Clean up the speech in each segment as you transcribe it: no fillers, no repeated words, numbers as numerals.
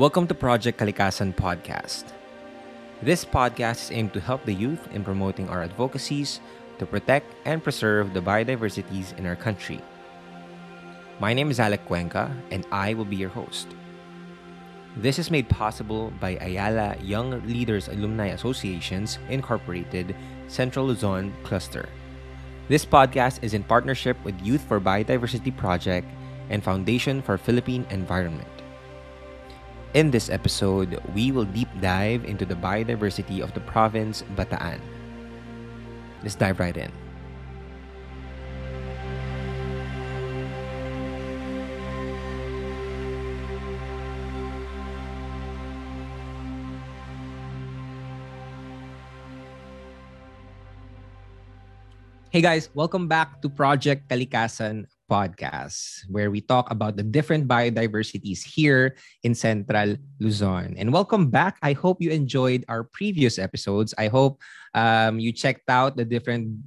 Welcome to Project Kalikasan Podcast. This podcast is aimed to help the youth in promoting our advocacies to protect and preserve the biodiversities in our country. My name is Alec Cuenca, and I will be your host. This is made possible by Ayala Young Leaders Alumni Associations, Inc., Central Luzon Cluster. This podcast is in partnership with Youth for Biodiversity Project and Foundation for the Philippine Environment. In this episode, we will deep dive into the biodiversity of the province Bataan. Let's dive right in. Hey guys, welcome back to Project Kalikasan Podcast, where we talk about the different biodiversities here in Central Luzon. And welcome back. I hope you enjoyed our previous episodes. I hope you checked out the different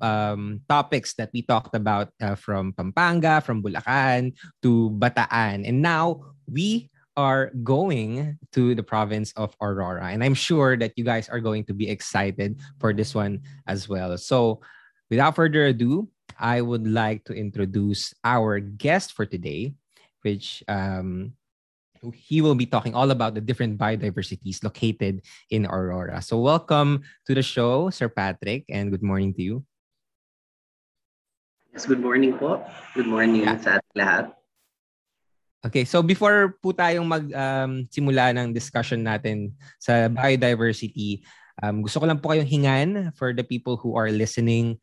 topics that we talked about from Pampanga, from Bulacan to Bataan. And now we are going to the province of Aurora. And I'm sure that you guys are going to be excited for this one as well. So, without further ado, I would like to introduce our guest for today, which he will be talking all about the different biodiversities located in Aurora. So welcome to the show, Sir Patrick, and good morning to you. Yes, good morning po. Good morning sa ating lahat. Okay, so before po tayong magsimula ng discussion natin sa biodiversity, gusto ko lang po kayong hingan for the people who are listening.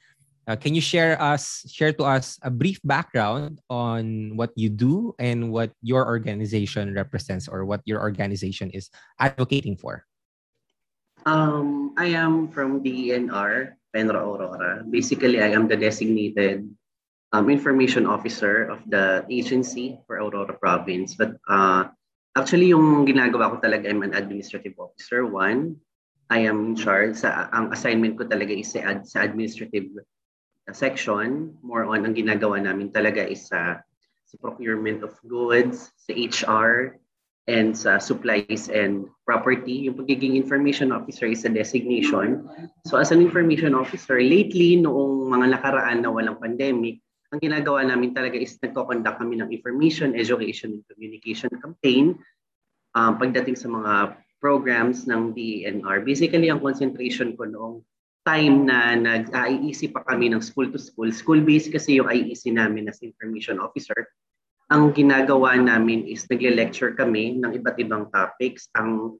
Can you share to us a brief background on what you do and what your organization represents or what your organization is advocating for? I am from DENR, Penro Aurora. Basically, I am the designated information officer of the agency for Aurora Province. But actually, yung ginagawa ko talaga, I'm an administrative officer. One, I am in charge. Ang assignment ko talaga is sa administrative section. More on ang ginagawa namin talaga is sa procurement of goods, sa HR, and sa supplies and property. Yung pagiging information officer is a designation. So as an information officer, lately, noong mga nakaraan na walang pandemic, ang ginagawa namin talaga is nagko-conduct kami ng information, education, and communication campaign pagdating sa mga programs ng DENR. Basically, ang concentration ko noong time na nag-IEC pa kami ng school to school. School-based kasi yung IEC namin as information officer. Ang ginagawa namin is nagle-lecture kami ng iba't ibang topics. Ang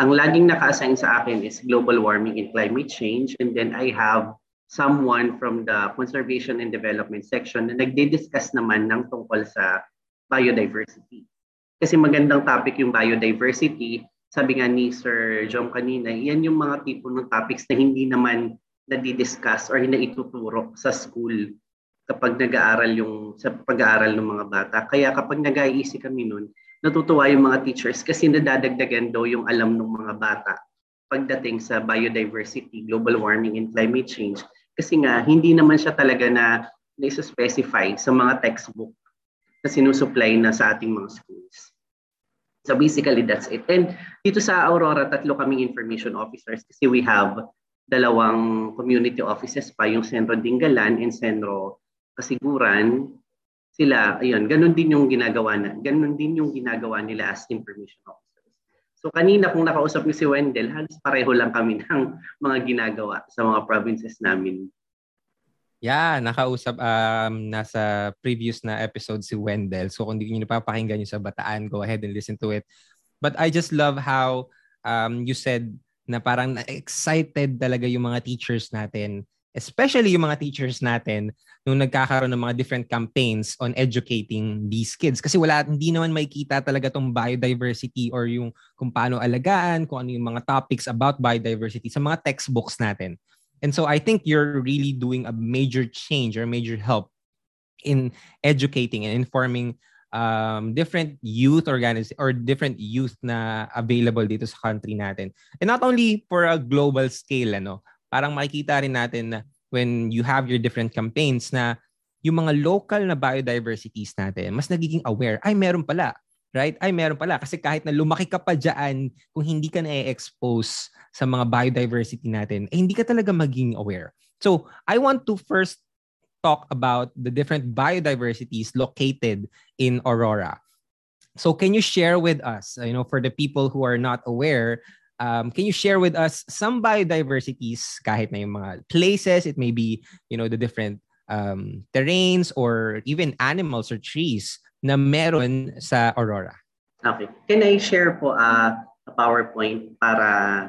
laging naka-assign sa akin is global warming and climate change. And then I have someone from the conservation and development section na nagdi-discuss naman ng tungkol sa biodiversity. Kasi magandang topic yung biodiversity. Sabi nga ni Sir John kanina, yan yung mga tipo ng topics na hindi naman nadi-discuss or hindi ituturo sa school kapag nag-aaral sa pag-aaral ng mga bata. Kaya kapag nag-iisip kami nun, natutuwa yung mga teachers kasi nadadagdagan daw yung alam ng mga bata pagdating sa biodiversity, global warming, and climate change. Kasi nga, hindi naman siya talaga na isa-specify sa mga textbook na sinusupply na sa ating mga schools. So basically, that's it. And dito sa Aurora, tatlo kaming information officers kasi we have dalawang community offices pa, yung Senro Dingalan and Senro Kasiguran. Sila, ayun, ganun din yung ginagawa nila as information officers. So kanina kung nakausap niyo si Wendell, halos pareho lang kami ng mga ginagawa sa mga provinces namin. Yeah, nakausap nasa previous na episode si Wendell. So kung hindi niyo napapakinggan yung sa Bataan, go ahead and listen to it. But I just love how you said na parang excited talaga yung mga teachers natin, especially yung mga teachers natin nung nagkakaroon ng mga different campaigns on educating these kids. Kasi hindi naman makikita talaga tong biodiversity or yung kung paano alagaan, kung ano yung mga topics about biodiversity sa mga textbooks natin. And so I think you're really doing a major change or major help in educating and informing different youth organizations or different youth na available dito sa country natin. And not only for a global scale, parang makikita rin natin na when you have your different campaigns na yung mga local na biodiversities natin, mas nagiging aware, ay meron pala. right? Ay, meron pala. Kasi kahit na lumaki ka pa dyan, kung hindi ka na-expose sa mga biodiversity natin, eh, hindi ka talaga maging aware. So, I want to first talk about the different biodiversities located in Aurora. So, can you share with us, you know, for the people who are not aware, can you share with us some biodiversities, kahit na yung mga places, it may be, you know, the different terrains or even animals or trees na meron sa Aurora? Okay. Can I share po a PowerPoint para...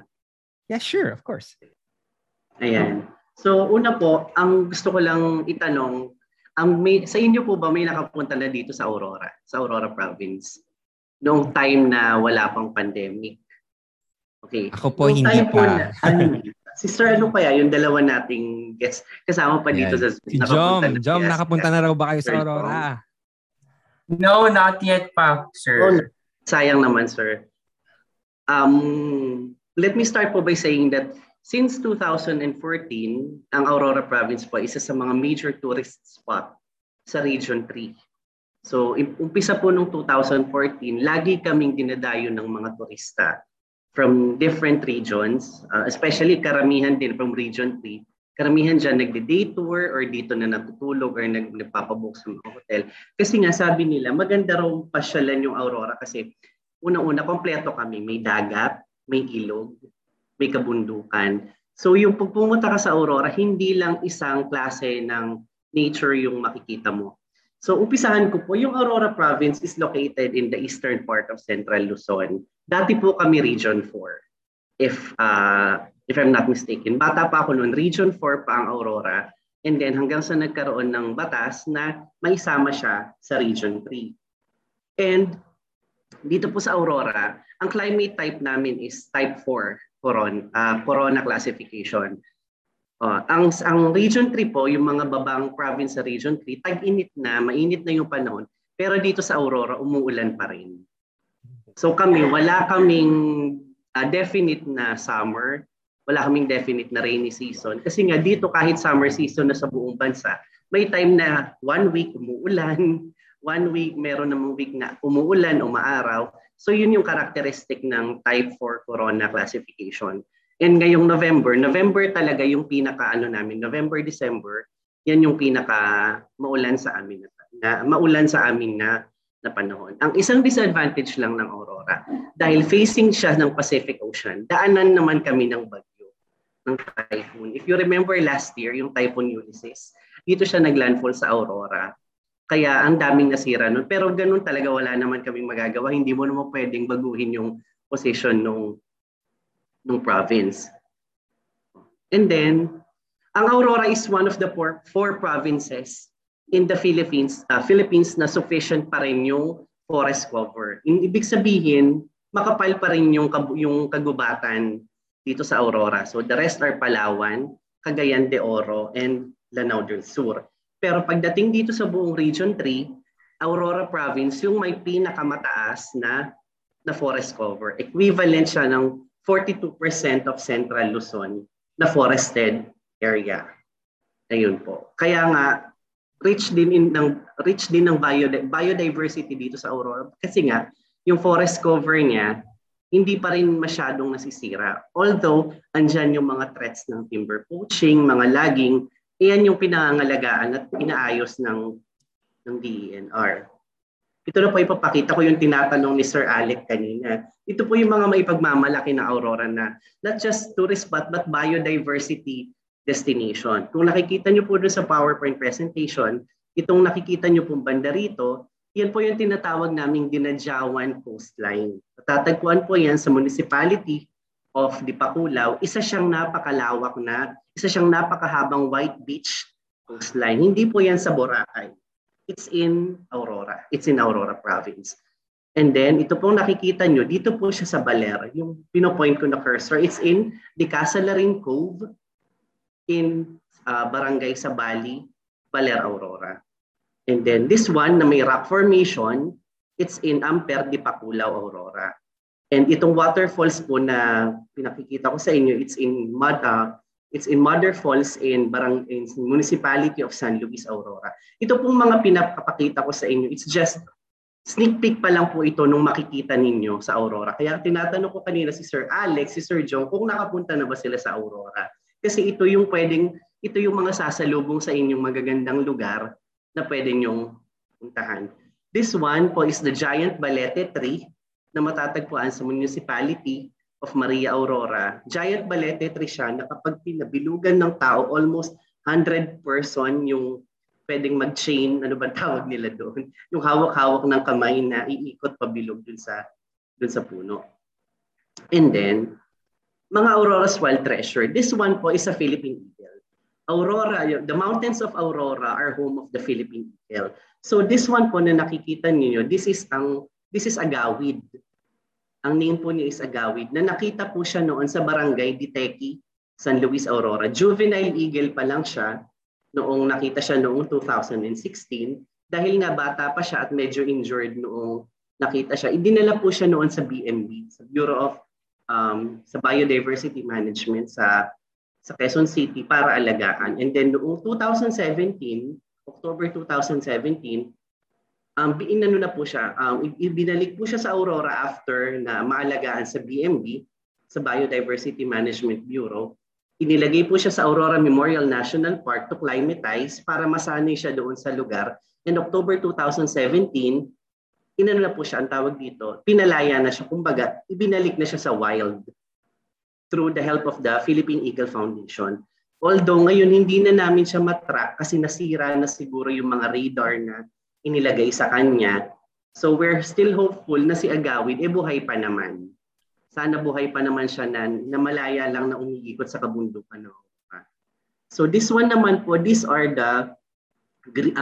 Yeah, sure. Of course. Ayan. So, una po, ang gusto ko lang itanong, sa inyo po ba may nakapunta na dito sa Aurora Province? Noong time na wala pang pandemic. Okay. Ako po noong hindi po pa. Sister, ano kaya yung dalawa nating guest kasama pa dito sa Zoom? Si Jom, nakapunta na raw ba kayo sa Aurora? No, not yet pa, sir. Oh, sayang naman, sir. Let me start po by saying that since 2014, ang Aurora Province po isa sa mga major tourist spot sa Region 3. So, umpisa po noong 2014, lagi kaming dinadayo ng mga turista from different regions, especially karamihan din from Region 3. Karamihan dyan nagde-day tour or dito na natutulog or nagpapabook sa mga hotel. Kasi nga sabi nila, maganda raw pasyalan yung Aurora kasi unang-una, kompleto kami. May dagat, may ilog, may kabundukan. So yung pumunta ka sa Aurora, hindi lang isang klase ng nature yung makikita mo. So umpisahan ko po, yung Aurora Province is located in the eastern part of Central Luzon. Dati po kami Region 4, if I'm not mistaken. Bata pa ako noon, Region 4 pa ang Aurora. And then hanggang sa nagkaroon ng batas na maisama siya sa Region 3. And dito po sa Aurora, ang climate type namin is type 4. Corona classification. Ang Region 3 po, yung mga babang province sa Region 3, tag-init na, mainit na yung panahon, pero dito sa Aurora, umuulan pa rin. So kami, wala kaming definite na summer, wala kaming definite na rainy season. Kasi nga dito kahit summer season na sa buong bansa, may time na one week umuulan, one week meron namang week na umuulan o maaraw. So yun yung characteristic ng type 4 corona classification. And ngayong November talaga yung pinaka namin, November, December, yan yung pinaka maulan sa amin na panahon. Ang isang disadvantage lang ng Aurora dahil facing siya ng Pacific Ocean. Daanan naman kami ng bagyo, ng typhoon. If you remember last year, yung Typhoon Ulysses, dito siya naglandfall sa Aurora. Kaya ang daming nasira nun. Pero ganun talaga, wala naman kaming magagawa. Hindi mo naman pwedeng baguhin yung position ng province. And then, ang Aurora is one of the four provinces in the Philippines na sufficient pa rin yung forest cover. Ibig sabihin, makapal pa rin yung kagubatan dito sa Aurora. So the rest are Palawan, Cagayan de Oro, and Lanao del Sur. Pero pagdating dito sa buong Region 3, Aurora Province, yung may pinakamataas na forest cover. Equivalent siya ng 42% of Central Luzon na forested area. Ayun po. Kaya nga, rich din ng biodiversity dito sa Aurora. Kasi nga, yung forest cover niya, hindi pa rin masyadong nasisira. Although, andyan yung mga threats ng timber poaching, mga logging. Iyan yung pinangalagaan at inaayos ng DENR. Ito na po ipapakita ko yung tinatanong ni Sir Alec kanina. Ito po yung mga maipagmamalaki na Aurora na not just tourist spot but biodiversity destination. Kung nakikita nyo po doon sa PowerPoint presentation, itong nakikita nyo pong banda rito, yan po yung tinatawag naming Dinadiawan coastline. Tatagpuan po yan sa municipality of Dipaculao, isa siyang napakahabang white beach coastline. Hindi po yan sa Boracay. It's in Aurora Province. And then, ito pong nakikita nyo, dito po siya sa Baler. Yung pinopoint ko na cursor, it's in the Kasiguran Cove in Barangay Sabali, Baler, Aurora. And then, this one na may rock formation, it's in Amper, Dipaculao, Aurora. And itong waterfalls po na pinakikita ko sa inyo, it's in Mother Falls in Municipality of San Luis, Aurora. Ito pong mga pinapakita ko sa inyo, it's just Sneak peek pa lang po ito nung makikita ninyo sa Aurora. Kaya tinatanong ko kanina si Sir Alex, si Sir John, kung nakapunta na ba sila sa Aurora. Kasi ito yung pwedeng, ito yung mga sasalubong sa inyong magagandang lugar na pwedeng yung puntahan. This one po is the giant balete tree na matatagpuan sa municipality of Maria Aurora. Giant balete tree siya na kapag pinabilugan ng tao, almost 100 person yung pwedeng mag-chain, ano ba tawag nila doon? Yung hawak-hawak ng kamay na iikot pabilog dun sa puno. And then, mga Aurora's wild treasure. This one po is a Philippine eagle. Aurora, the mountains of Aurora are home of the Philippine eagle. So this one po na nakikita ninyo, this is Agawid. Ang name po niya is Agawid, na nakita po siya noon sa barangay Diteki, San Luis, Aurora. Juvenile eagle pa lang siya, noong nakita siya noong 2016, dahil nga bata pa siya at medyo injured noong nakita siya. Idinala po siya noon sa BMB, sa Bureau of sa Biodiversity Management sa Quezon City para alagaan. And then noong 2017, October 2017, inano na po siya, ibinalik po siya sa Aurora after na maalagaan sa BMB, sa Biodiversity Management Bureau. Inilagay po siya sa Aurora Memorial National Park to climatize para masanay siya doon sa lugar. And October 2017, inano na po siya, ang tawag dito, pinalaya na siya, kumbaga, ibinalik na siya sa wild through the help of the Philippine Eagle Foundation. Although ngayon hindi na namin siya matrack kasi nasira na siguro yung mga radar na inilagay sa kanya. So we're still hopeful na si Agawid buhay pa naman. Sana buhay pa naman siya na malaya lang na umiikot sa kabundukan. So this one naman po, these are the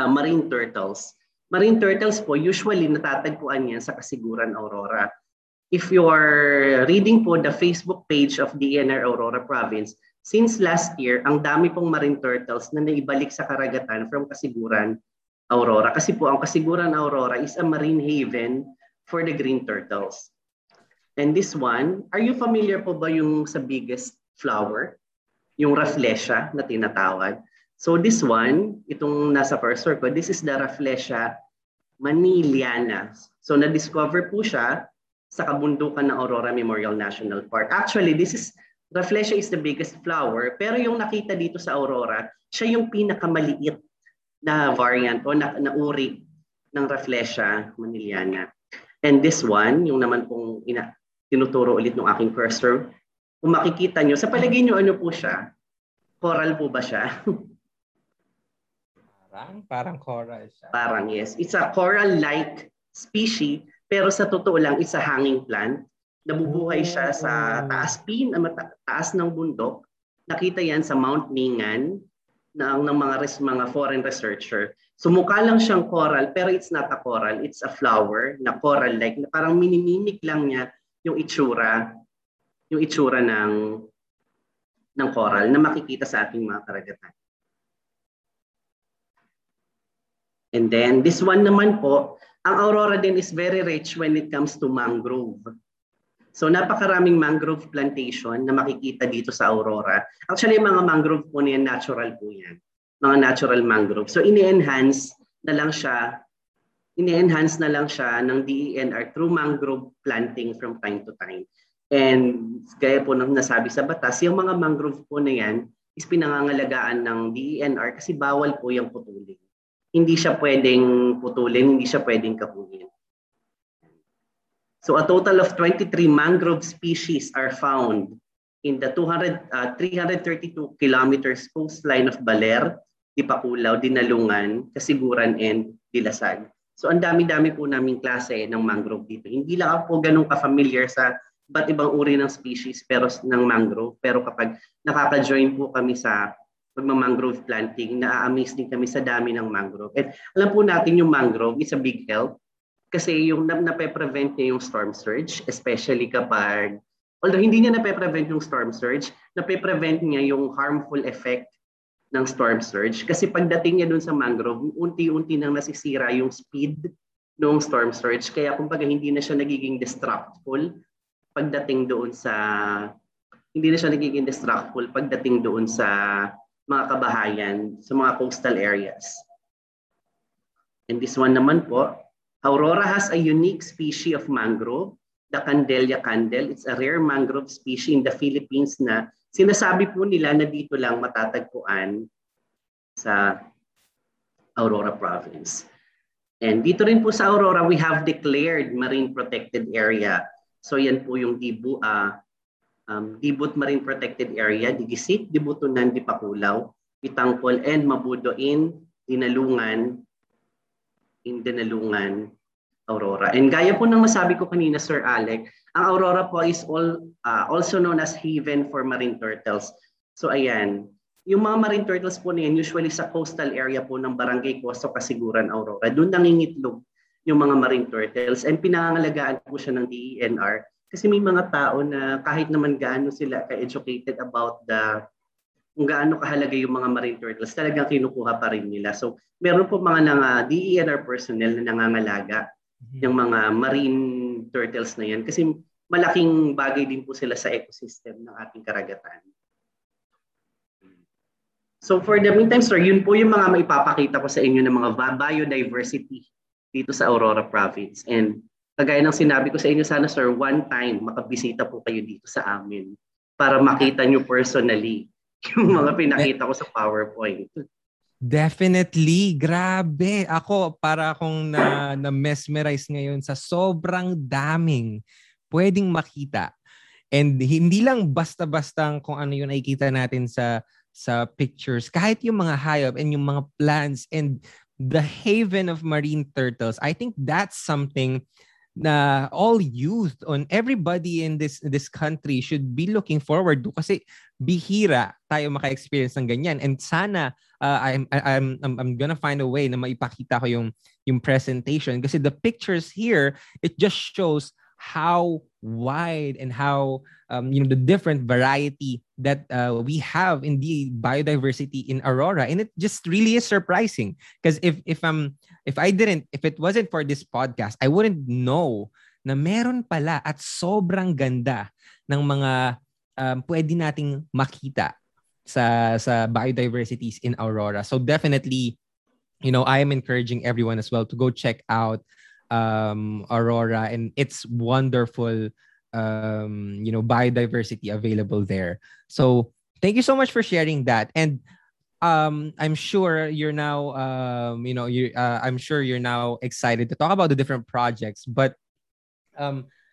marine turtles. Marine turtles po, usually natatagpuan yan sa Kasiguran, Aurora. If you are reading po the Facebook page of DENR Aurora Province, since last year, ang dami pong marine turtles na naibalik sa karagatan from Kasiguran, Aurora. Kasi po ang Kasiguran, Aurora is a marine haven for the green turtles. And this one, are you familiar po ba yung sa biggest flower? Yung Rafflesia na tinatawag. So this one, itong nasa cursor ko, this is the Rafflesia manillana. So na-discover po siya sa kabundukan ng Aurora Memorial National Park. Actually, Rafflesia is the biggest flower, pero yung nakita dito sa Aurora, siya yung pinakamaliit na variant o na uri ng Rafflesia manillana. And this one, yung naman pong tinuturo ulit ng aking cursor, kung makikita nyo, sa palagay nyo ano po siya? Coral po ba siya? Parang coral siya. Parang yes. It's a coral-like species, pero sa totoo lang, it's a hanging plant. Nabubuhay siya sa taas ng bundok. Nakita yan sa Mount Mingan ng mga foreign researcher. So mukha lang siyang coral, pero it's not a coral. It's a flower na coral-like. Parang minimimik lang niya yung itsura ng coral na makikita sa ating mga karagatan. And then this one naman po, ang Aurora din is very rich when it comes to mangrove. So napakaraming mangrove plantation na makikita dito sa Aurora. Actually, mga mangrove po niyan, natural po yan. Mga natural mangrove. So ini-enhance na lang siya ng DENR through mangrove planting from time to time. And gaya po ng nasabi sa batas, yung mga mangrove po na yan is pinangangalagaan ng DENR kasi bawal po yung putulin. Hindi siya pwedeng putulin, hindi siya pwedeng kapunin. So a total of 23 mangrove species are found in the 332 kilometers coastline of Baler, Dipaculao, Dinalungan, Kasiguran, and Dilasag. So ang dami-dami po naming klase ng mangrove dito. Hindi lang ako ganun ka-familiar sa iba't ibang uri ng species pero ng mangrove. Pero kapag nakaka-join po kami sa pagmamangrove planting, na-amaze din kami sa dami ng mangrove. At alam po natin yung mangrove is a big help kasi yung nape-prevent niya yung storm surge, especially kapag, although hindi niya nape-prevent yung storm surge, nape-prevent niya yung harmful effect ng storm surge kasi pagdating niya dun sa mangrove, unti-unti nang nasisira yung speed ng storm surge. Kaya kumbaga hindi na siya nagiging destructful pagdating doon sa mga kabahayan, sa mga coastal areas. And this one naman po, Aurora has a unique species of mangrove, the Candelia candel. It's a rare mangrove species in the Philippines na sinasabi po nila na dito lang matatagpuan sa Aurora province. And dito rin po sa Aurora, we have declared Marine Protected Area. So yan po yung Dibut Marine Protected Area, Digisik, Dibutunan, Dipaculao, Itangkol, and Mabudoin, Dinalungan, in Dinalungan, Aurora. And gaya po ng masabi ko kanina, Sir Alec, ang Aurora po is also known as haven for marine turtles. So ayan, yung mga marine turtles po na yan, usually sa coastal area po ng Barangay Costo, Kasiguran, Aurora. Doon nangingitlog yung mga marine turtles and pinangangalagaan po siya ng DENR kasi may mga tao na kahit naman gaano sila ka-educated about kung gaano kahalaga yung mga marine turtles, talagang kinukuha pa rin nila. So meron po mga DENR personnel na nangangalaga ng mga marine turtles na yan kasi malaking bagay din po sila sa ecosystem ng ating karagatan. So for the meantime, sir, yun po yung mga maipapakita ko sa inyo ng mga biodiversity dito sa Aurora Province. And kagaya ng sinabi ko sa inyo, sana sir, one time makabisita po kayo dito sa amin para makita nyo personally yung mga pinakita ko sa PowerPoint. Definitely. Grabe. Ako, para akong na-mesmerize ngayon sa sobrang daming pwedeng makita. And hindi lang basta-basta kung ano yun ay kita natin sa pictures, kahit yung mga hayop and yung mga plants and the haven of marine turtles. I think that's something na all youth on everybody in this country should be looking forward to kasi bihira tayo maka-experience ng ganyan. And sana I'm gonna find a way na maipakita ko yung presentation kasi the pictures here, it just shows how wide and how the different variety that we have in the biodiversity in Aurora, and it just really is surprising because if it wasn't for this podcast, I wouldn't know na meron pala at sobrang ganda ng mga pwede nating makita sa biodiversities in Aurora. So definitely, I am encouraging everyone as well to go check out Aurora and its wonderful biodiversity available there. So thank you so much for sharing that. And I'm sure you're now you're now excited to talk about the different projects, but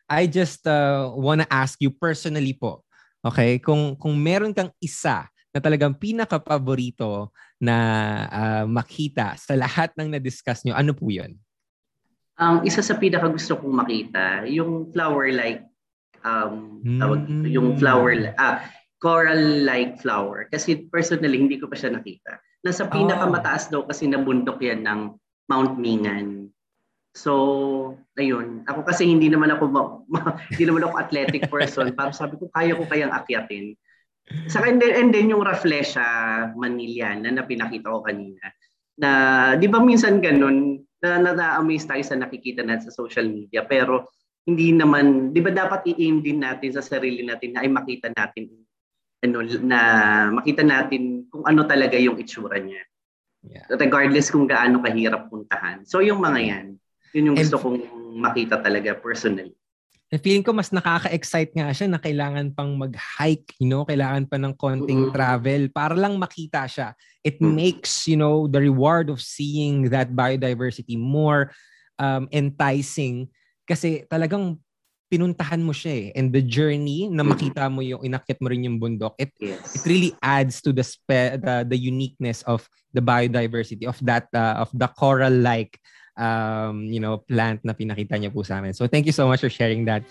I just want to ask you personally po, okay, kung meron kang isa na talagang pinaka-paborito na makita sa lahat ng na-discuss nyo, ano po yun? Isa sa pinakagusto kong makita, yung flower-like, tawag dito, yung coral-like flower. Kasi personally, hindi ko pa siya nakita. Nasa pinakamataas daw kasi na bundok yan ng Mount Mingan. So, ayun. Ako kasi hindi naman ako athletic person. Parang sabi ko, kaya ko kayang akyatin. And then yung Rafflesia manillana na pinakita ko kanina. Na, di ba minsan ganun, na-amaze tayo sa nakikita natin sa social media pero hindi naman, di ba dapat i-aim din natin sa sarili natin na ay makita natin kung ano talaga yung itsura niya. Yeah. Regardless kung gaano kahirap puntahan. So yung mga yan, yun yung gusto kong makita talaga personally. Feeling ko mas nakaka-excite nga siya na kailangan pang mag-hike, kailangan pa ng konting travel para lang makita siya. It makes, the reward of seeing that biodiversity more enticing kasi talagang pinuntahan mo siya eh. And the journey na makita mo inakyat mo rin yung bundok, it really adds to the uniqueness of the biodiversity of that of the coral-like plant na pinakita niya po sa amin. So thank you so much for sharing that.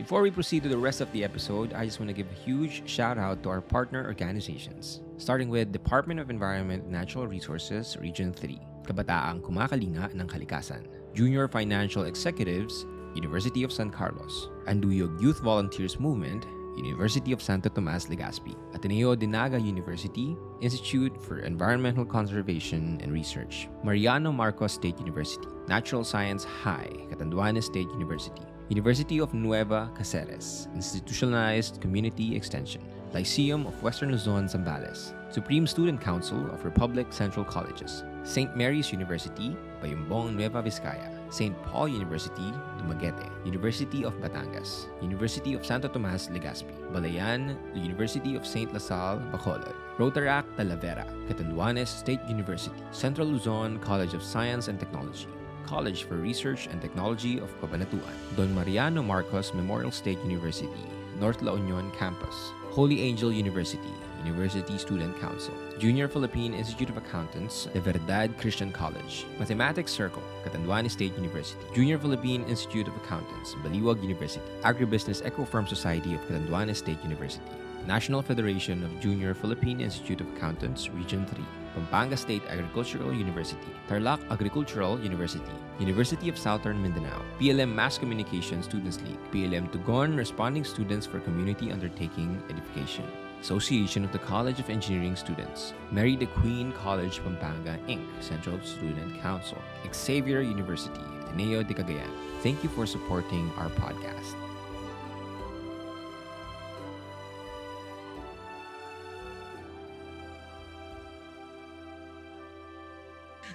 Before we proceed to the rest of the episode, I just want to give a huge shout out to our partner organizations, starting with Department of Environment and Natural Resources, Region 3, Kabataang Kumakalinga ng Kalikasan, Junior Financial Executives, University of San Carlos, Anduyog Youth Volunteers Movement, University of Santo Tomas Legazpi, Ateneo de Naga University, Institute for Environmental Conservation and Research, Mariano Marcos State University, Natural Science High, Catanduanes State University, University of Nueva Cáceres, Institutionalized Community Extension, Lyceum of Western Luzon, Zambales, Supreme Student Council of Republic Central Colleges, St. Mary's University, Bayumbong, Nueva Vizcaya, St. Paul University, Dumaguete, University of Batangas, University of Santo Tomas, Legazpi, Balayan, University of St. La Salle, Bacolod, Rotaract, Talavera, Catanduanes State University, Central Luzon College of Science and Technology, College for Research and Technology of Cabanatuan, Don Mariano Marcos Memorial State University, North La Union Campus, Holy Angel University, University Student Council, Junior Philippine Institute of Accountants, De Verdad Christian College, Mathematics Circle, Catanduanes State University, Junior Philippine Institute of Accountants, Baliwag University, Agribusiness Eco-Farm Society of Catanduanes State University, National Federation of Junior Philippine Institute of Accountants, Region 3, Pampanga State Agricultural University, Tarlac Agricultural University, University of Southern Mindanao, PLM Mass Communication Students League, PLM Tugon Responding Students for Community Undertaking Edification, Association of the College of Engineering Students, Mary the Queen College Pampanga, Inc., Central Student Council, Xavier University, Ateneo de Cagayan. Thank you for supporting our podcast.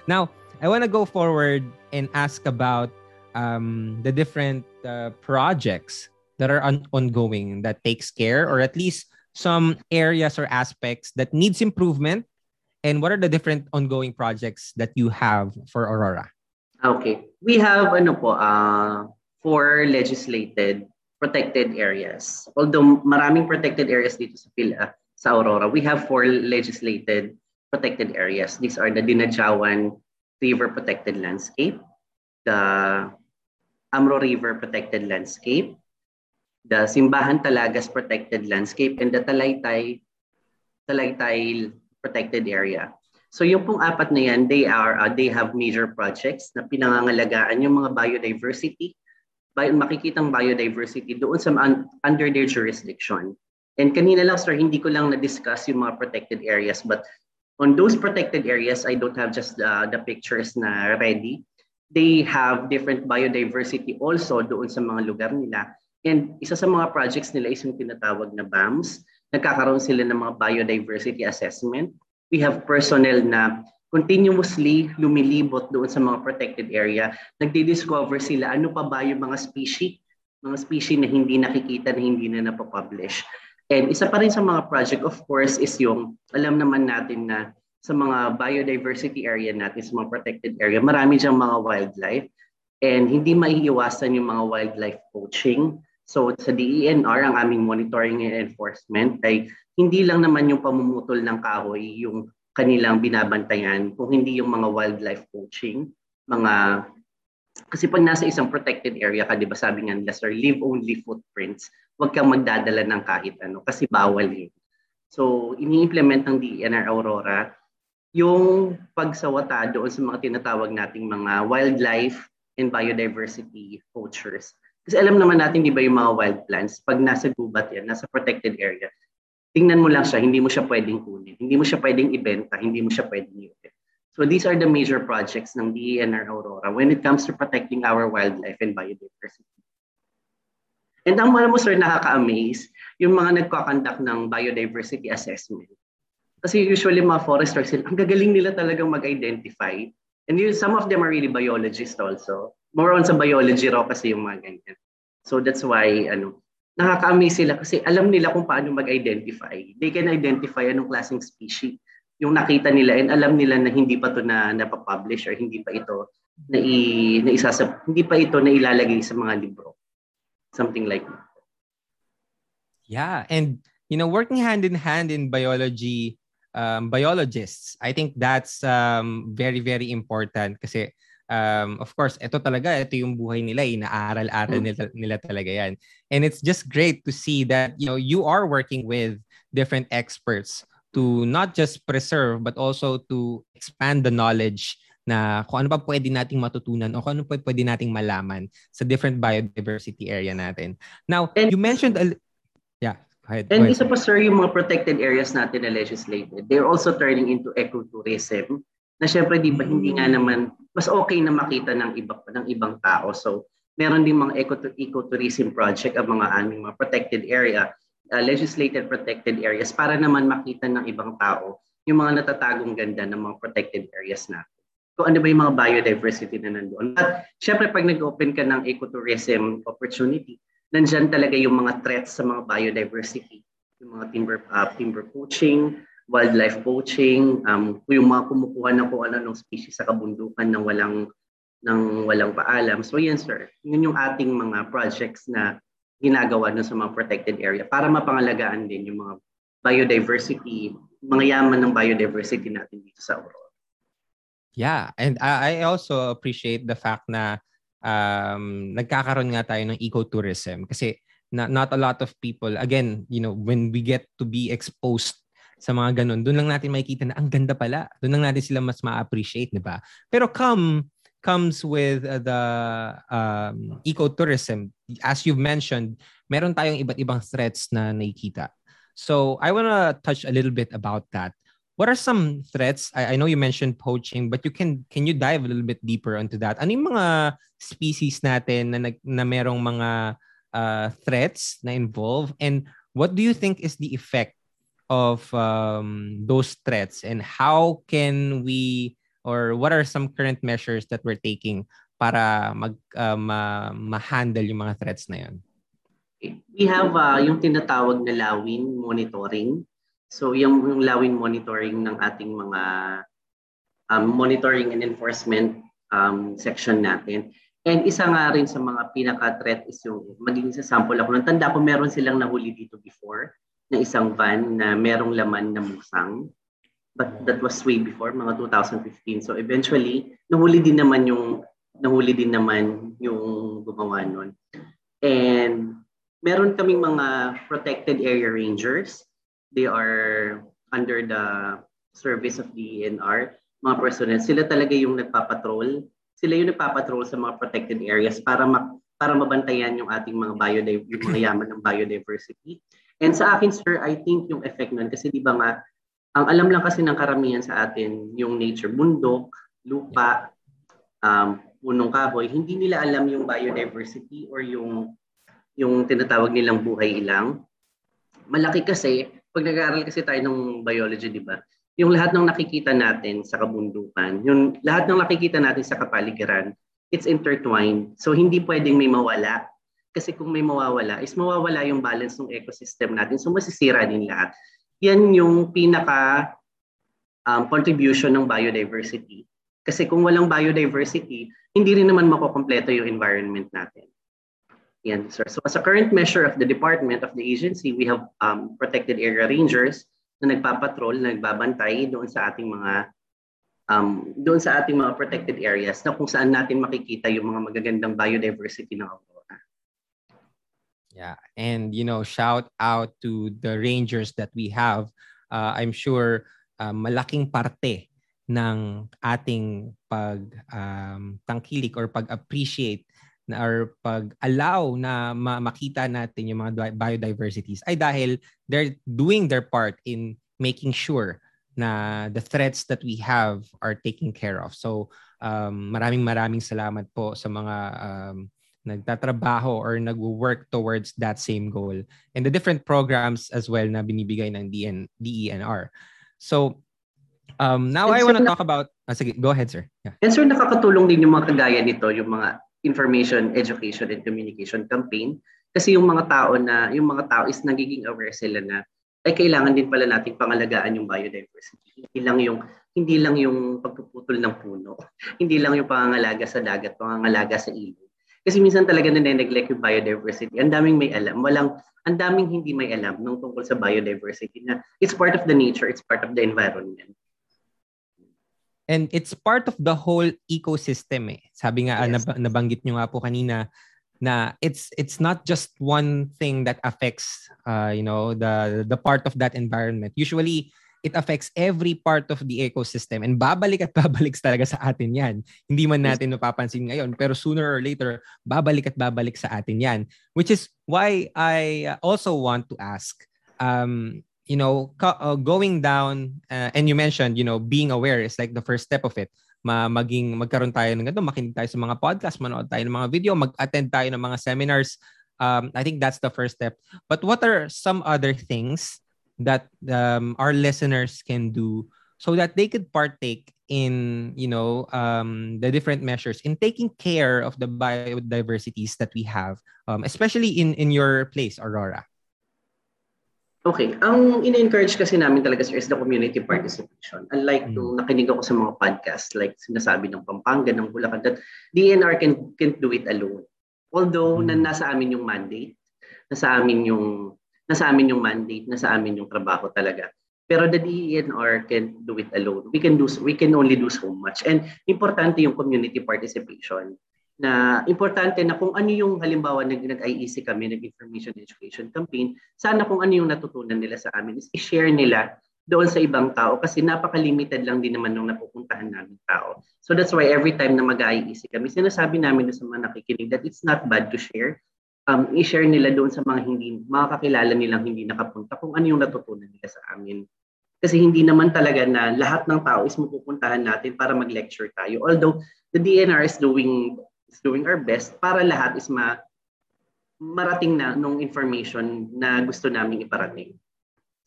Now, I want to go forward and ask about the different projects that are ongoing that takes care, or at least some areas or aspects that needs improvement, and what are the different ongoing projects that you have for Aurora? Okay. We have four legislated protected areas. Although maraming protected areas dito sa Aurora, we have four legislated protected areas. These are the Dinadiawan River Protected Landscape, the Amro River Protected Landscape, the Simbahan Talagas Protected Landscape, and the Talaytay Protected Area. So yung pong apat na yan, they have major projects na pinangangalagaan yung mga biodiversity, makikitang biodiversity doon sa under their jurisdiction. And kanina lang, sir, hindi ko lang na-discuss yung mga protected areas, but on those protected areas, I don't have just the pictures na ready. They have different biodiversity also doon sa mga lugar nila. And isa sa mga projects nila is yung tinatawag na BAMs. Nagkakaroon sila ng mga biodiversity assessment. We have personnel na continuously lumilibot doon sa mga protected area. Nagdi-discover sila ano pa ba yung mga species na hindi nakikita, na hindi na napapublish. And isa pa rin sa mga project, of course, is yung alam naman natin na sa mga biodiversity area natin, sa mga protected area, marami dyang mga wildlife. And hindi maiiwasan yung mga wildlife poaching. So sa DENR, ang aming monitoring and enforcement, ay hindi lang naman yung pamumutol ng kahoy yung kanilang binabantayan, kung hindi yung mga wildlife poaching. Kasi pag nasa isang protected area ka, di ba sabi nga nila, sir, live-only footprints. Huwag kang magdadala ng kahit ano kasi bawal yun. So, ini-implement ng DENR Aurora yung pagsawata doon sa mga tinatawag nating mga wildlife and biodiversity poachers. Kasi alam naman natin, di ba, yung mga wild plants, pag nasa gubat yan, nasa protected area, tingnan mo lang siya, hindi mo siya pwedeng kunin, hindi mo siya pwedeng ibenta, hindi mo siya pwedeng i-open. So, these are the major projects ng DENR Aurora when it comes to protecting our wildlife and biodiversity. And ang mga mo, sir, nakaka-amaze yung mga nagkakandak ng biodiversity assessment. Kasi usually mga foresters, ang gagaling nila talagang mag-identify. And some of them are really biologists also. More on sa biology raw kasi yung mga ganyan. So that's why nakaka-amaze sila kasi alam nila kung paano mag-identify. They can identify anong klaseng species yung nakita nila, and alam nila na hindi pa ito na napapublish or hindi pa ito na ilalagay sa mga libro. Something like that. Yeah, and working hand in hand in biology, biologists, I think that's very, very important kasi of course, ito yung buhay nila, inaaral-aral nila talaga yan. And it's just great to see that you are working with different experts to not just preserve but also to expand the knowledge na kung ano pa pwede nating matutunan o kung ano pa pwede nating malaman sa different biodiversity area natin. Now, you mentioned... Go ahead. Isa pa, sir, yung mga protected areas natin na legislated, they're also turning into ecotourism na syempre, di ba, hindi nga naman mas okay na makita ng ibang tao. So, Meron din mga ecotourism project ang mga aming mga protected area, legislated protected areas para naman makita ng ibang tao yung mga natatagong ganda ng mga protected areas natin. Kung ano ba yung mga biodiversity na nandoon. At syempre pag nag-open ka ng ecotourism opportunity, nandiyan talaga yung mga threats sa mga biodiversity, yung mga timber poaching, wildlife poaching, yung mga kumukuha na kung ano ng species sa kabundukan ng walang paalam. So yan sir, yun yung ating mga projects na ginagawa no sa mga protected area para mapangalagaan din yung mga biodiversity, mga yaman ng biodiversity natin dito sa Aurora. Yeah, and I also appreciate the fact na nagkakaroon nga tayo ng ecotourism kasi not a lot of people, again, you know, when we get to be exposed sa mga ganun, doon lang natin makikita na ang ganda pala, doon lang natin sila mas ma-appreciate, di ba? Pero comes with the ecotourism, as you've mentioned, meron tayong iba't ibang threats na nakikita. So I want to touch a little bit about that. What are some threats? I know you mentioned poaching, but you can you dive a little bit deeper into that? Ano yung mga species natin na merong mga threats na involved? And what do you think is the effect of those threats? And how can we, or what are some current measures that we're taking para ma-handle yung mga threats na yun? We have yung tinatawag na lawin monitoring. So yung lawin monitoring ng ating mga monitoring and enforcement section natin. And isa nga rin sa mga pinaka-threat is yung maging sa sample ako. Nang tanda ko meron silang nahuli dito before na isang van na merong laman na musang. But that was way before, mga 2015. So eventually, nahuli din naman yung gumawa nun. And meron kaming mga protected area rangers. They are under the service of DENR, mga personnel. Sila talaga yung nagpapatrol. Sila yung nagpapatrol sa mga protected areas para mabantayan yung ating mga yung mga yaman ng biodiversity. And sa akin, sir, I think yung effect nun, kasi di ba nga, ang alam lang kasi ng karamihan sa atin, yung nature, bundok, lupa, punong kahoy, hindi nila alam yung biodiversity or yung tinatawag nilang buhay ilang. Malaki kasi, pag nag-aaral kasi tayo ng biology, di ba? Yung lahat ng nakikita natin sa kabundukan, yung lahat ng nakikita natin sa kapaligiran, it's intertwined. So hindi pwedeng may mawala. Kasi kung may mawawala, is mawawala yung balance ng ecosystem natin. So masisira din lahat. Yan yung pinaka contribution ng biodiversity. Kasi kung walang biodiversity, hindi rin naman makukompleto yung environment natin. Yan, sir. So as a current measure of the department of the agency, we have protected area rangers na nagpapatrol, na nagbabantay doon sa ating mga protected areas na kung saan natin makikita yung mga magagandang biodiversity ng Aurora. Yeah, and you know, shout out to the rangers that we have. I'm sure malaking parte ng ating pagtangkilik or pag-appreciate or pag-allow na makita natin yung mga biodiversities ay dahil they're doing their part in making sure na the threats that we have are taken care of. So maraming salamat po sa mga nagtatrabaho or nag-work towards that same goal and the different programs as well na binibigay ng DENR. So now I want to talk about... sige, go ahead, sir. Yeah. And sir, nakakatulong din yung mga kagaya nito, yung mga information, education, and communication campaign. Kasi yung mga tao is nagiging aware sila na ay kailangan din pala nating pangalagaan yung biodiversity. Hindi lang yung pagpuputol ng puno, hindi lang yung pangangalaga sa dagat, pangangalaga sa ilog. Kasi minsan talaga nane-neglect yung biodiversity. Ang daming may alam, ang daming hindi may alam ng tungkol sa biodiversity na it's part of the nature, it's part of the environment. And it's part of the whole ecosystem. Eh. Sabi nga, yes. Nabanggit nyo nga po kanina na it's not just one thing that affects the part of that environment. Usually, it affects every part of the ecosystem. And babalik at babalik talaga sa atin yan. Hindi man natin napapansin ngayon, pero sooner or later, babalik at babalik sa atin yan. Which is why I also want to ask, going down, and you mentioned, being aware is like the first step of it. magkaroon tayo ng ganito, makinig tayo sa mga podcast, manood tayo ng mga video, mag-attend tayo ng mga seminars. I think that's the first step. But what are some other things that our listeners can do so that they could partake in, you know, the different measures in taking care of the biodiversities that we have, especially in your place, Aurora? Okay. Ang in-encourage kasi namin talaga, sir, is the community participation. Unlike nung nakinig ako sa mga podcasts, like sinasabi ng Pampanga, ng Bulacan, that DENR can't do it alone. Although nasa amin yung trabaho talaga. Pero the DENR can't do it alone. We can only do so much. And importante yung community participation. Na importante na kung ano yung halimbawa nag-IEC kami, nag-Information Education Campaign, sana kung ano yung natutunan nila sa amin is i-share nila doon sa ibang tao kasi napaka-limited lang din naman nung napupuntahan namin tao. So that's why every time na mag-IEC kami, sinasabi namin sa mga nakikinig that it's not bad to share. I-share nila doon sa mga hindi makakakilala nilang hindi nakapunta kung ano yung natutunan nila sa amin. Kasi hindi naman talaga na lahat ng tao is mapupuntahan natin para mag-lecture tayo. Although the DENR is doing our best para lahat is marating na nung information na gusto namin iparating.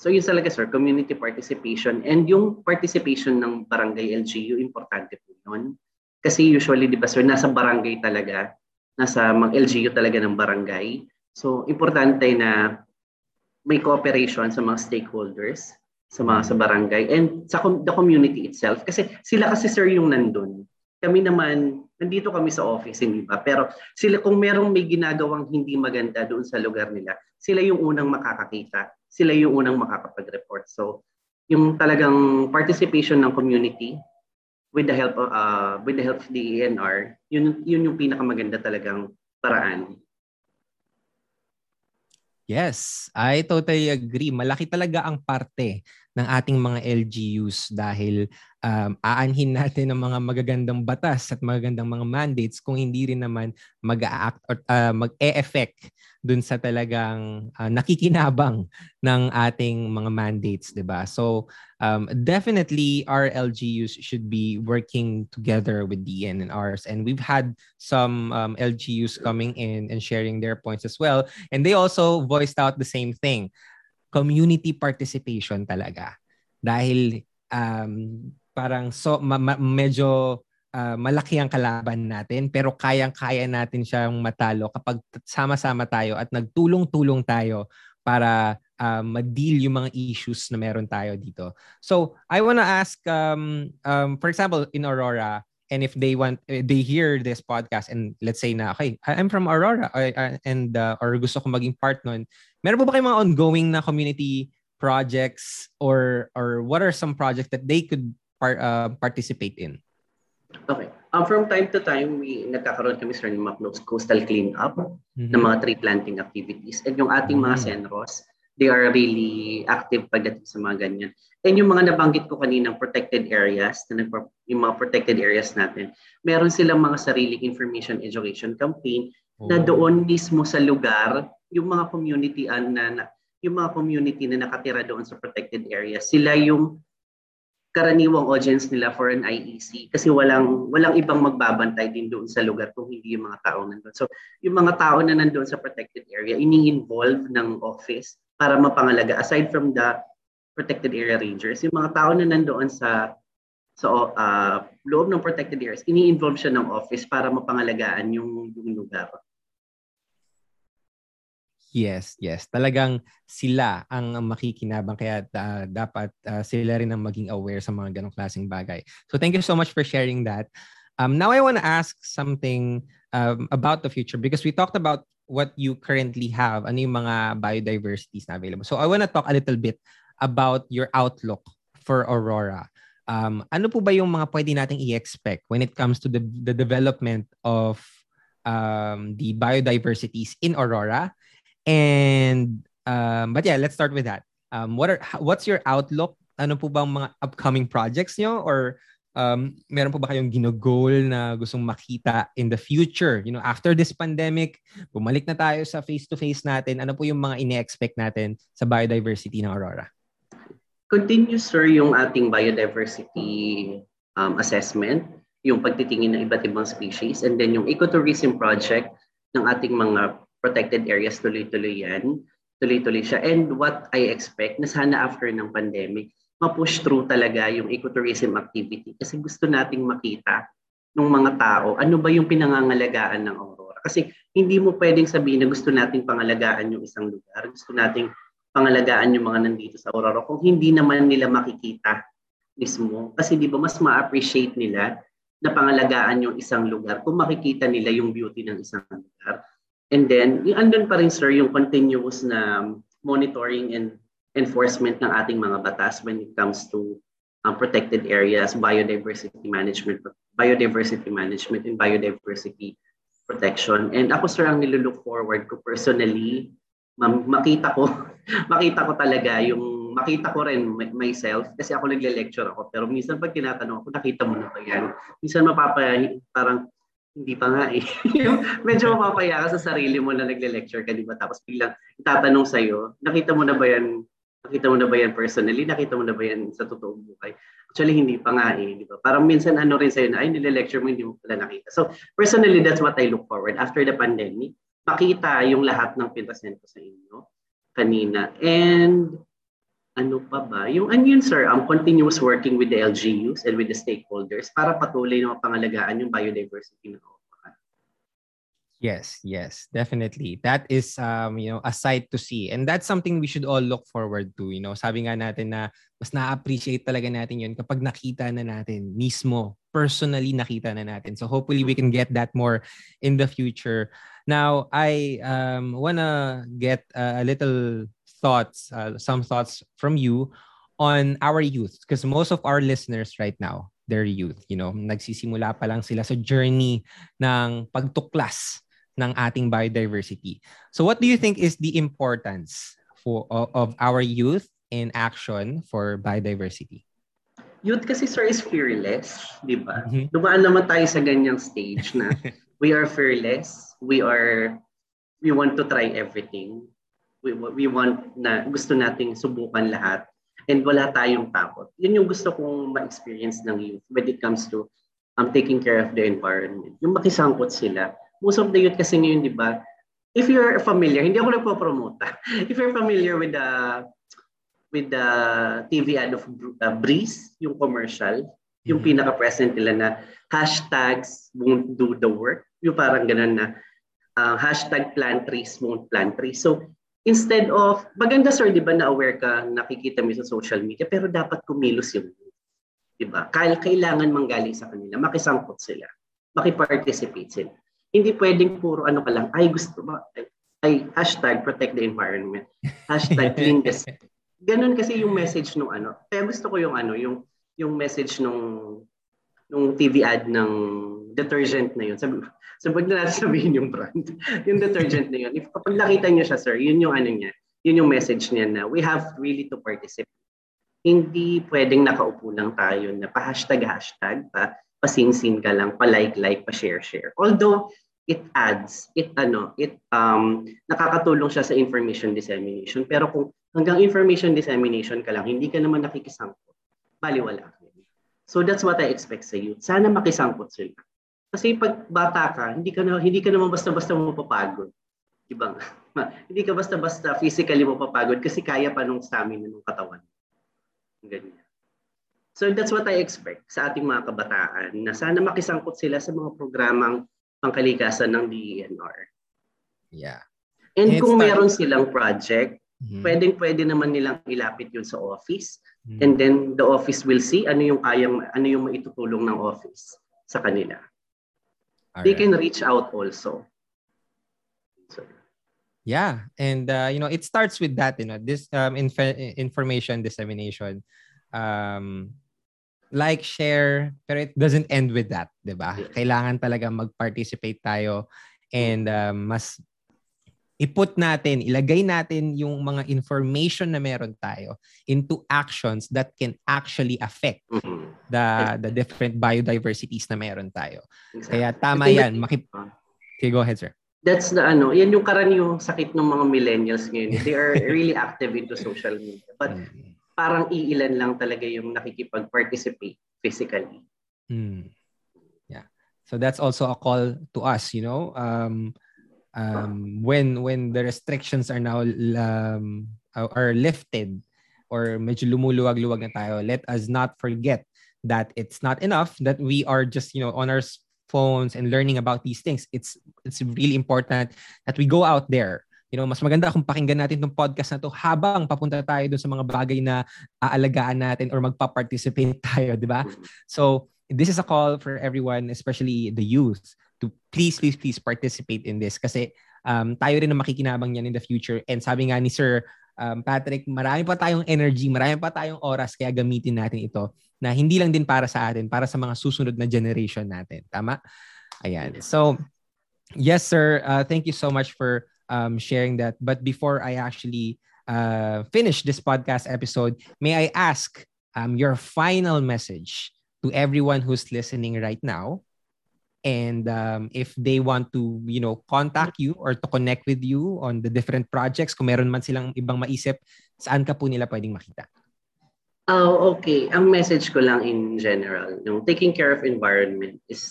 So yun talaga, sir, community participation and yung participation ng barangay LGU, importante po yun. Kasi usually, di ba, sir, nasa barangay talaga, nasa mga LGU talaga ng barangay. So importante na may cooperation sa mga stakeholders, sa barangay and sa the community itself. Kasi sila kasi, sir, yung nandun. Kami naman, nandito kami sa office, hindi ba? Pero sila, kung merong may ginagawang hindi maganda doon sa lugar nila, sila yung unang makakakita. Sila yung unang makakapag-report. So, yung talagang participation ng community with the help of the DENR, yun yung pinakamaganda talagang paraan. Yes, I totally agree. Malaki talaga ang parte ng ating mga LGUs dahil aanhin natin ang mga magagandang batas at magagandang mga mandates kung hindi rin naman mag-a-act or mag-e-effect dun sa talagang nakikinabang ng ating mga mandates, diba? So definitely our LGUs should be working together with DENRs, and we've had some LGUs coming in and sharing their points as well, and they also voiced out the same thing. Community participation talaga. Dahil medyo malaki ang kalaban natin pero kayang-kaya natin siyang matalo kapag sama-sama tayo at nagtulong-tulong tayo para ma-deal yung mga issues na meron tayo dito. So, I want to ask, for example, in Aurora, and if they hear this podcast and let's say na, okay, I'm from Aurora or gusto ko maging part nun, meron po ba kayong mga ongoing na community projects or what are some projects that they could participate in? Okay. From time to time, nagkakaroon kami sa mga coastal cleanup ng mga tree planting activities. And yung ating mga Senros, they are really active pagdating sa mga ganyan. And yung mga nabanggit ko kaninang protected areas, yung mga protected areas natin, meron silang mga sariling information education campaign na doon mismo sa lugar, yung mga community na nakatira doon sa protected areas, sila yung karaniwang audience nila for an IEC kasi walang ibang magbabantay din doon sa lugar kung hindi yung mga tao nandoon. So, yung mga tao na nandoon sa protected area, ini-involve ng office para mapangalaga, aside from the protected area rangers, yung mga tao na nandoon sa loob ng protected areas, ini-involve siya ng office para mapangalagaan yung lugar. Yes. Talagang sila ang makikinabang kaya dapat sila rin ang maging aware sa mga ganong klaseng bagay. So thank you so much for sharing that. Now I want to ask something about the future because we talked about what you currently have, ano yung mga biodiversities na available. So I want to talk a little bit about your outlook for Aurora. Ano po ba yung mga pwede nating i-expect when it comes to the development of the biodiversities in Aurora? And but yeah, let's start with that. What's your outlook? Ano po bang mga upcoming projects nyo? Or meron po ba kayong ginagol na gustong makita in the future? You know, after this pandemic, bumalik na tayo sa face-to-face natin. Ano po yung mga ine-expect natin sa biodiversity ng Aurora? Continue, sir, yung ating biodiversity assessment. yung pagtitingin ng iba't ibang species. And then yung ecotourism project ng ating mga protected areas, tuloy-tuloy yan. Tuloy-tuloy siya. And what I expect na sana after ng pandemic, ma-push through talaga yung ecotourism activity kasi gusto nating makita ng mga tao ano ba yung pinangangalagaan ng Aurora. Kasi hindi mo pwedeng sabihin na gusto nating pangalagaan yung isang lugar, gusto nating pangalagaan yung mga nandito sa Aurora kung hindi naman nila makikita mismo. Kasi di ba mas ma-appreciate nila na pangalagaan yung isang lugar kung makikita nila yung beauty ng isang lugar. And then, yung andun pa rin, sir, yung continuous na monitoring and enforcement ng ating mga batas when it comes to protected areas, biodiversity management, and biodiversity protection. And ako, sir, ang nilulook forward ko personally, makita ko rin myself kasi ako nagle-lecture ako. Pero minsan pag tinatanong ako, nakita mo na ba yan? Minsan mapapaya, parang hindi pa nga eh. Medyo mapapaya ka sa sarili mo na nagle-lecture ka, di ba? Tapos biglang itatanong sa'yo, nakita mo na ba yan? Nakita mo na ba yan personally? Nakita mo na ba yan sa totoong buhay? Actually, hindi pa nga eh, di ba? Parang minsan ano rin sa'yo na, ay, nile-lecture mo, hindi mo pala nakita. So personally, that's what I look forward. After the pandemic, makita yung lahat ng pinresent ko sa inyo kanina. And ano pa ba? Yung onion, sir, ang continuous working with the LGUs and with the stakeholders para patuloy na mapangalagaan yung biodiversity ng Aurora. Yes, yes, definitely. That is a sight to see. And that's something we should all look forward to, Sabi nga natin na mas na-appreciate talaga natin 'yun kapag nakita na natin mismo, personally nakita na natin. So hopefully we can get that more in the future. Now, I wanna get a little some thoughts from you on our youth, because most of our listeners right now, they're youth, nagsisimula pa lang sila sa journey ng pagtuklas ng ating biodiversity. So what do you think is the importance of our youth in action for biodiversity? Youth kasi, sir, is fearless, di ba? Mm-hmm. Dumaan naman tayo sa ganyang stage na we are fearless, we want to try everything. We want na gusto nating subukan lahat and wala tayong takot. Yun yung gusto kong ma-experience ng youth when it comes to taking care of the environment. Yung makisangkot sila. Most of the youth kasi ngayon, di ba, if you're familiar, hindi ako nagpo-promote. If you're familiar with the TV ad of Breeze, yung commercial, yung pinaka-present nila na hashtags won't do the work. Yung parang ganun na hashtag plant trees won't plant trees. So, instead of, maganda, sir, di ba na-aware ka, nakikita mo sa social media, pero dapat kumilos yung, di ba? Kailangan manggaling sa kanila, makisangkot sila, makiparticipate sila. Hindi pwedeng puro ano ka lang, hashtag protect the environment, hashtag clean the sea. Ganun kasi yung message nung ano. Kaya gusto ko yung ano, yung message nung TV ad ng detergent na yun. So, pag na natin sabihin yung brand, yung detergent na yun, if kapag nakita nyo siya, sir, yun yung ano niya, yun yung message niya na we have really to participate. Hindi pwedeng nakaupo lang tayo na pa-hashtag-hashtag, pa-sing-sing ka lang, pa-like-like, pa-share-share. Although, it nakakatulong siya sa information dissemination. Pero kung hanggang information dissemination ka lang, hindi ka naman nakikisangkot, baliwala ka. So that's what I expect sa youth. Sana makisangkot sila. Kasi pag bata ka, hindi ka naman basta-basta mapapagod. Diba? Hindi ka basta-basta physically mapapagod kasi kaya pa nung stamina ng katawan. Ganyan. So that's what I expect sa ating mga kabataan, na sana makisangkot sila sa mga programang pangkalikasan ng DENR. Yeah. And kung meron silang project, pwedeng-pwede naman nilang ilapit yun sa office. Mm-hmm. And then the office will see ano yung maitutulong ng office sa kanila. They can reach out also. Sorry. Yeah, and it starts with that. This information dissemination, like, share, pero it doesn't end with that, di ba? Yeah. Kailangan talaga mag-participate tayo and mas iput natin, ilagay natin yung mga information na meron tayo into actions that can actually affect the different biodiversities na meron tayo. Exactly. Kaya tama yan. Okay, go ahead, sir. That's the ano, yan yung karaniwang sakit ng mga millennials ngayon. They are really active into social media. But parang iilan lang talaga yung nakikipag-participate physically. So that's also a call to us, you know, when the restrictions are now are lifted or medyo lumuluwag-luwag na tayo, let us not forget that it's not enough that we are just, you know, on our phones and learning about these things. It's really important that we go out there. You know, mas maganda kung pakinggan natin itong podcast na to habang papunta tayo doon sa mga bagay na aalagaan natin or magpa-participate tayo, di ba? So, this is a call for everyone, especially the youth, to please, please, please participate in this. Kasi tayo rin ang makikinabang yan in the future. And sabi nga ni Sir Patrick, marami pa tayong energy, marami pa tayong oras, kaya gamitin natin ito na hindi lang din para sa atin, para sa mga susunod na generation natin. Tama? Ayan. So, yes, sir. Thank you so much for sharing that. But before I actually finish this podcast episode, may I ask your final message to everyone who's listening right now, and if they want to, you know, contact you or to connect with you on the different projects, kung meron man silang ibang maisip, saan ka po nila pwedeng makita? Oh, okay. Ang message ko lang in general, yung taking care of environment is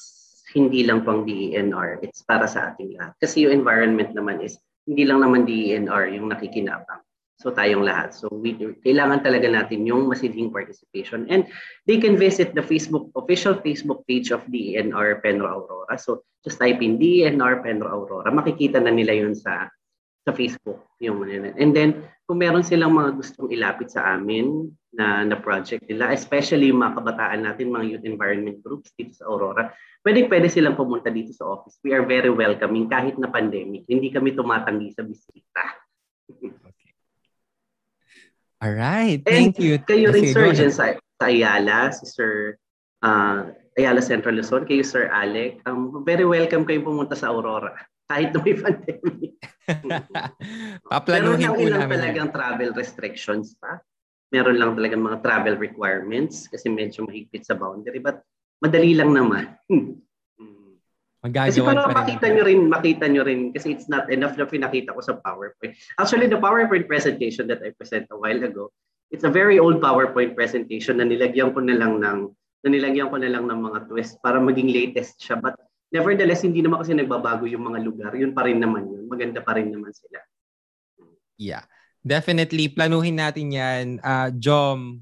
hindi lang pang DENR. It's para sa ating lahat. Kasi yung environment naman is hindi lang naman DENR yung nakikinabang. So tayong lahat. So kailangan talaga natin yung masidhing participation. And they can visit the official Facebook page of DENR Penro Aurora. So just type in DENR Penro Aurora. Makikita na nila yun sa Facebook. Yung, and then kung meron silang mga gustong ilapit sa amin na project nila, especially yung mga kabataan natin, mga youth environment groups dito sa Aurora, pwede silang pumunta dito sa office. We are very welcoming kahit na pandemic. Hindi kami tumatanggi sa bisita. All right. Thank you. Kayo rin, Sir Jen, sa Ayala, si Sir Ayala Central Luzon, kayo Sir Alec. Very welcome kayo pumunta sa Aurora kahit na may pandemic. Paplanuhin po namin. Meron lang talagang travel restrictions pa. Meron lang talagang mga travel requirements kasi medyo mahigpit sa boundary. But madali lang naman. Kasi parang makita nyo rin kasi it's not enough na pinakita ko sa PowerPoint. Actually, the PowerPoint presentation that I present a while ago, it's a very old PowerPoint presentation na nilagyan ko na lang ng mga twist para maging latest siya. But nevertheless, hindi naman kasi nagbabago yung mga lugar. Yun pa rin naman yun. Maganda pa rin naman sila. Yeah. Definitely. Planuhin natin yan. Jom,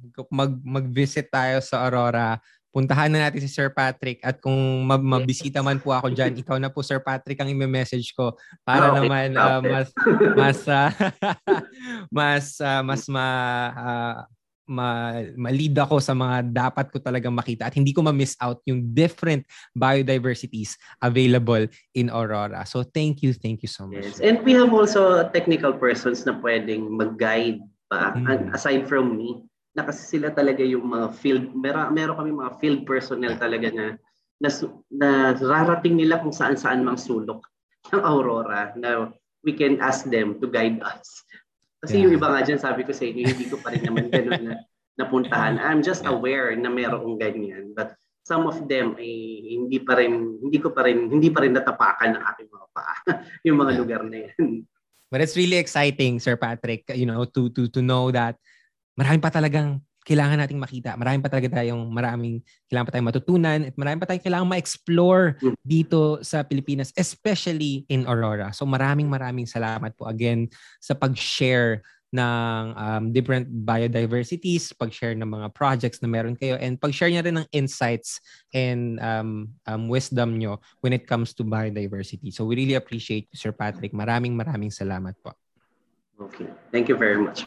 mag-visit tayo sa Aurora. Puntahan na natin si Sir Patrick, at kung mabisita man po ako dyan, ikaw na po Sir Patrick ang i-message ko para naman mas ma-lead ako sa mga dapat ko talagang makita at hindi ko ma-miss out yung different biodiversities available in Aurora. So thank you so much. Yes. And we have also technical persons na pwedeng mag-guide pa aside from me. Na kasi sila talaga yung mga field, meron kami mga field personnel talaga na rarating nila kung saan-saan mang sulok ng Aurora na we can ask them to guide us. Kasi yung iba nga dyan, sabi ko sa inyo, hindi ko pa rin naman ganun na napuntahan. I'm just aware na merong ganyan. But some of them ay hindi ko pa rin natapakan ng aking mga paa yung mga lugar na yan. But it's really exciting, Sir Patrick, you know, to know that maraming pa talagang kailangan nating makita. Maraming pa tayong matutunan at maraming pa tayong kailangan ma-explore dito sa Pilipinas, especially in Aurora. So maraming salamat po again sa pag-share ng different biodiversities, pag-share ng mga projects na meron kayo, and pag-share niya rin ng insights and wisdom nyo when it comes to biodiversity. So we really appreciate you, Sir Patrick. Maraming salamat po. Okay. Thank you very much.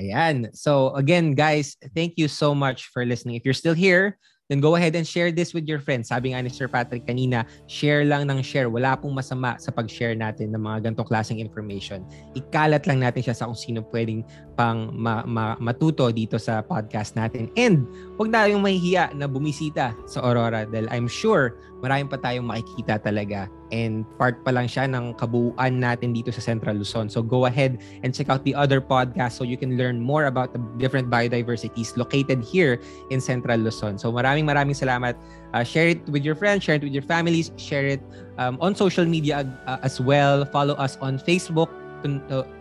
Ayan. So again, guys, thank you so much for listening. If you're still here, then go ahead and share this with your friends. Sabi nga ni Sir Patrick kanina, share lang ng share. Wala pong masama sa pag-share natin ng mga ganitong klaseng information. Ikalat lang natin siya sa kung sino pwedeng pang matuto dito sa podcast natin. And huwag tayong mahihiya na bumisita sa Aurora dahil I'm sure maraming pa tayong makikita talaga. And part pa lang siya ng kabuuan natin dito sa Central Luzon. So go ahead and check out the other podcasts so you can learn more about the different biodiversities located here in Central Luzon. So maraming salamat. Share it with your friends, share it with your families, share it on social media as well. Follow us on Facebook,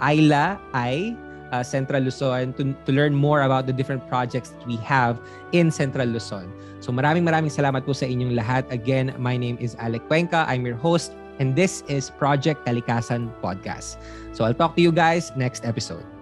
Ayla I Central Luzon to learn more about the different projects that we have in Central Luzon. So maraming salamat po sa inyong lahat. Again, my name is Alec Cuenca. I'm your host and this is Project Kalikasan Podcast. So I'll talk to you guys next episode.